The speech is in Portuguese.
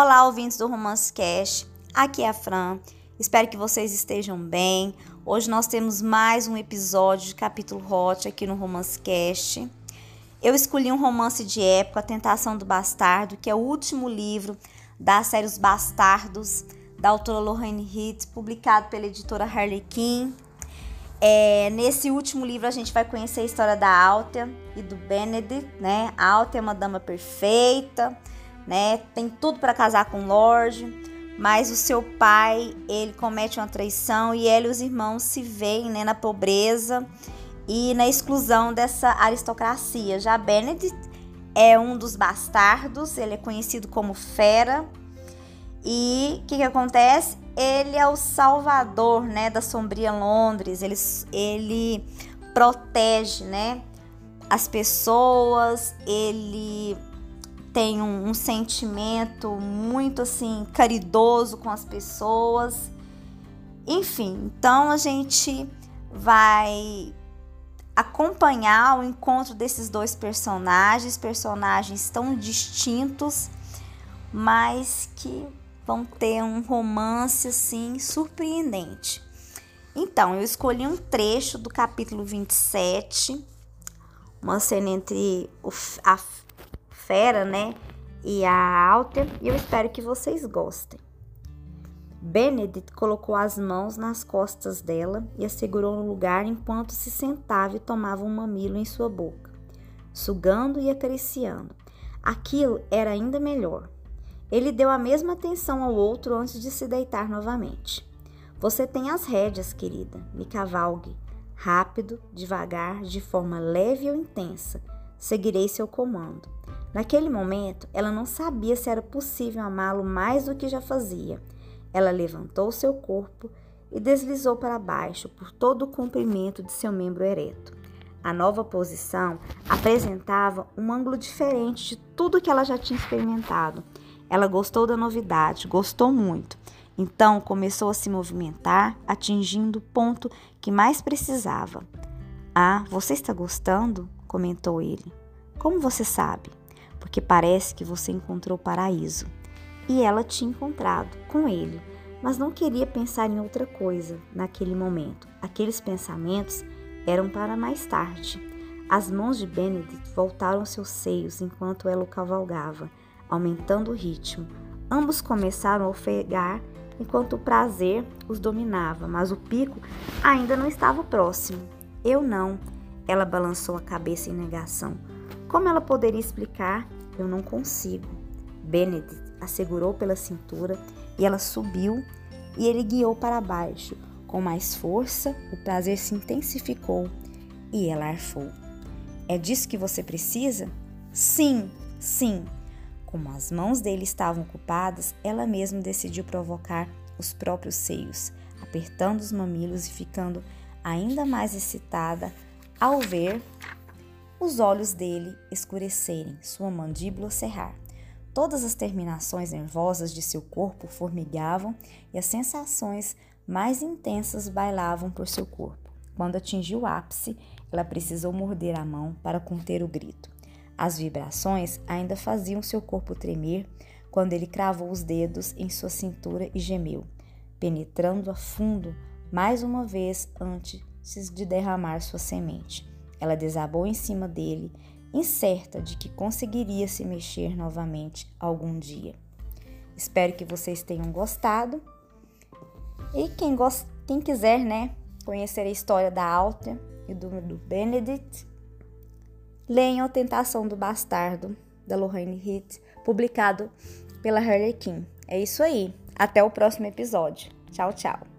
Olá, ouvintes do Romance Cast, aqui é a Fran, espero que vocês estejam bem. Hoje nós temos mais um episódio de capítulo hot aqui no Romance Cast. Eu escolhi um romance de época, A Tentação do Bastardo, que é o último livro da série Os Bastardos, da autora Lorraine Heath, publicado pela editora Harlequin. Nesse último livro a gente vai conhecer a história da Althea e do Benedict, né? A Althea é uma dama perfeita, né? Tem tudo para casar com o Lorde, mas o seu pai, ele comete uma traição e ela e os irmãos se veem, né, na pobreza e na exclusão dessa aristocracia. Já Benedict é um dos bastardos, ele é conhecido como Fera. E o que acontece? Ele é o salvador, né, da sombria Londres, ele protege, né, as pessoas, ele tem um sentimento muito assim caridoso com as pessoas, enfim. Então a gente vai acompanhar o encontro desses dois personagens tão distintos, mas que vão ter um romance assim surpreendente. Então eu escolhi um trecho do capítulo 27, uma cena entre a Fera, né, e a Althea, e eu espero que vocês gostem. Benedict colocou as mãos nas costas dela e a segurou no lugar enquanto se sentava e tomava um mamilo em sua boca, sugando e acariciando. Aquilo era ainda melhor. Ele deu a mesma atenção ao outro antes de se deitar novamente. Você tem as rédeas, querida. Me cavalgue. Rápido, devagar, de forma leve ou intensa. Seguirei seu comando. Naquele momento, ela não sabia se era possível amá-lo mais do que já fazia. Ela levantou seu corpo e deslizou para baixo por todo o comprimento de seu membro ereto. A nova posição apresentava um ângulo diferente de tudo que ela já tinha experimentado. Ela gostou da novidade, gostou muito. Então, começou a se movimentar, atingindo o ponto que mais precisava. Ah, você está gostando? Comentou ele. Como você sabe? Porque parece que você encontrou o paraíso. E ela tinha encontrado com ele, mas não queria pensar em outra coisa naquele momento. Aqueles pensamentos eram para mais tarde. As mãos de Benedict voltaram aos seus seios enquanto ela o cavalgava, aumentando o ritmo. Ambos começaram a ofegar enquanto o prazer os dominava, mas o pico ainda não estava próximo. Eu não. Ela balançou a cabeça em negação. Como ela poderia explicar? Eu não consigo. Benedict a segurou pela cintura e ela subiu e ele guiou para baixo. Com mais força, o prazer se intensificou e ela arfou. É disso que você precisa? Sim, sim. Como as mãos dele estavam ocupadas, ela mesma decidiu provocar os próprios seios, apertando os mamilos e ficando ainda mais excitada ao ver os olhos dele escurecerem, sua mandíbula cerrar. Todas as terminações nervosas de seu corpo formigavam e as sensações mais intensas bailavam por seu corpo. Quando atingiu o ápice, ela precisou morder a mão para conter o grito. As vibrações ainda faziam seu corpo tremer quando ele cravou os dedos em sua cintura e gemeu, penetrando a fundo mais uma vez antes de derramar sua semente. Ela desabou em cima dele, incerta de que conseguiria se mexer novamente algum dia. Espero que vocês tenham gostado. E quem quiser, né, conhecer a história da Althea e do Benedict, leiam A Tentação do Bastardo, da Lorraine Heath, publicado pela Harlequin. É isso aí. Até o próximo episódio. Tchau, tchau.